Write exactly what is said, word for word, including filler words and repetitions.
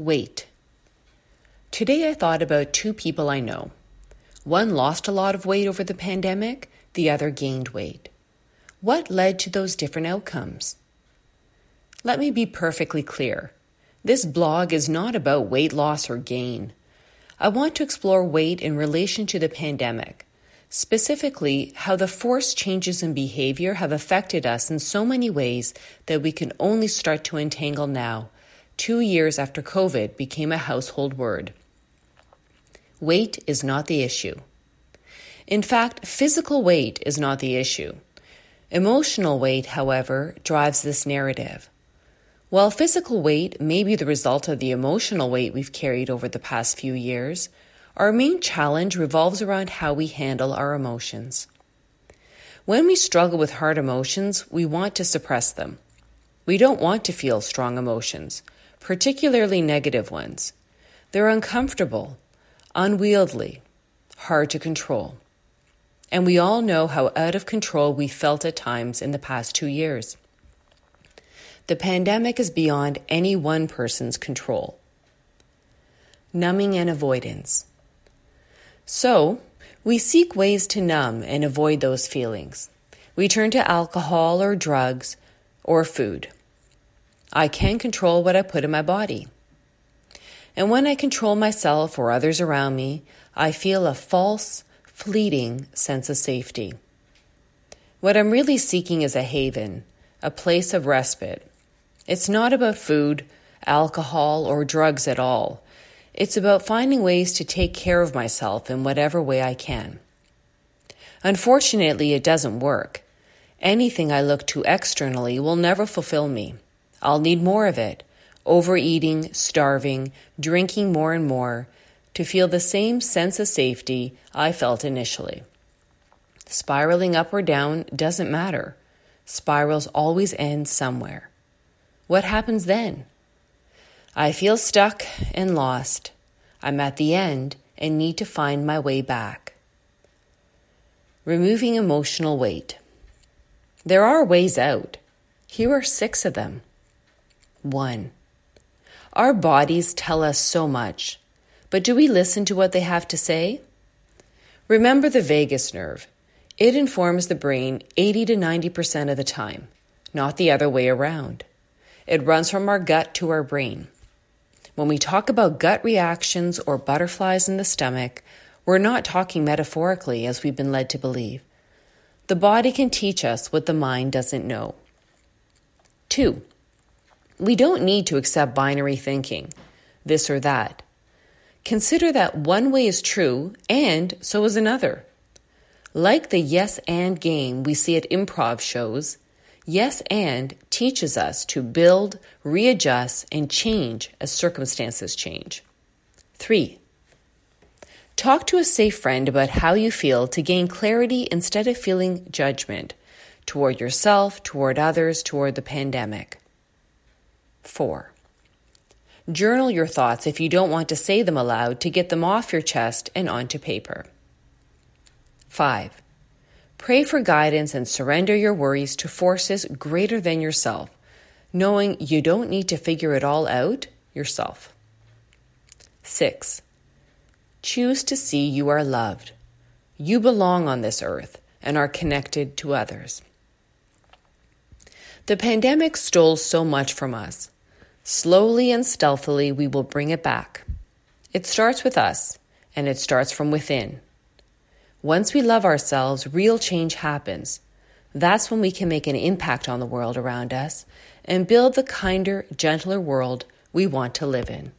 Weight. Today I thought about two people I know. One lost a lot of weight over the pandemic, the other gained weight. What led to those different outcomes? Let me be perfectly clear. This blog is not about weight loss or gain. I want to explore weight in relation to the pandemic, specifically how the forced changes in behavior have affected us in so many ways that we can only start to untangle now, two years after COVID became a household word. Weight is not the issue. In fact, physical weight is not the issue. Emotional weight, however, drives this narrative. While physical weight may be the result of the emotional weight we've carried over the past few years, our main challenge revolves around how we handle our emotions. When we struggle with hard emotions, we want to suppress them. We don't want to feel strong emotions, particularly negative ones. They're uncomfortable, unwieldy, hard to control. And we all know how out of control we felt at times in the past two years. The pandemic is beyond any one person's control. Numbing and avoidance. So, we seek ways to numb and avoid those feelings. We turn to alcohol or drugs or food. I can control what I put in my body. And when I control myself or others around me, I feel a false, fleeting sense of safety. What I'm really seeking is a haven, a place of respite. It's not about food, alcohol, or drugs at all. It's about finding ways to take care of myself in whatever way I can. Unfortunately, it doesn't work. Anything I look to externally will never fulfill me. I'll need more of it. Overeating, starving, drinking more and more to feel the same sense of safety I felt initially. Spiraling up or down doesn't matter. Spirals always end somewhere. What happens then? I feel stuck and lost. I'm at the end and need to find my way back. Removing emotional weight. There are ways out. Here are six of them. One, our bodies tell us so much, but do we listen to what they have to say? Remember the vagus nerve. It informs the brain eighty to ninety percent of the time, not the other way around. It runs from our gut to our brain. When we talk about gut reactions or butterflies in the stomach, we're not talking metaphorically as we've been led to believe. The body can teach us what the mind doesn't know. Two, we don't need to accept binary thinking, this or that. Consider that one way is true and so is another. Like the yes and game we see at improv shows, yes and teaches us to build, readjust, and change as circumstances change. Three, talk to a safe friend about how you feel to gain clarity instead of feeling judgment toward yourself, toward others, toward the pandemic. Four, journal your thoughts if you don't want to say them aloud to get them off your chest and onto paper. Five, pray for guidance and surrender your worries to forces greater than yourself, knowing you don't need to figure it all out yourself. Six, choose to see you are loved. You belong on this earth and are connected to others. The pandemic stole so much from us. Slowly and stealthily, we will bring it back. It starts with us, and it starts from within. Once we love ourselves, real change happens. That's when we can make an impact on the world around us and build the kinder, gentler world we want to live in.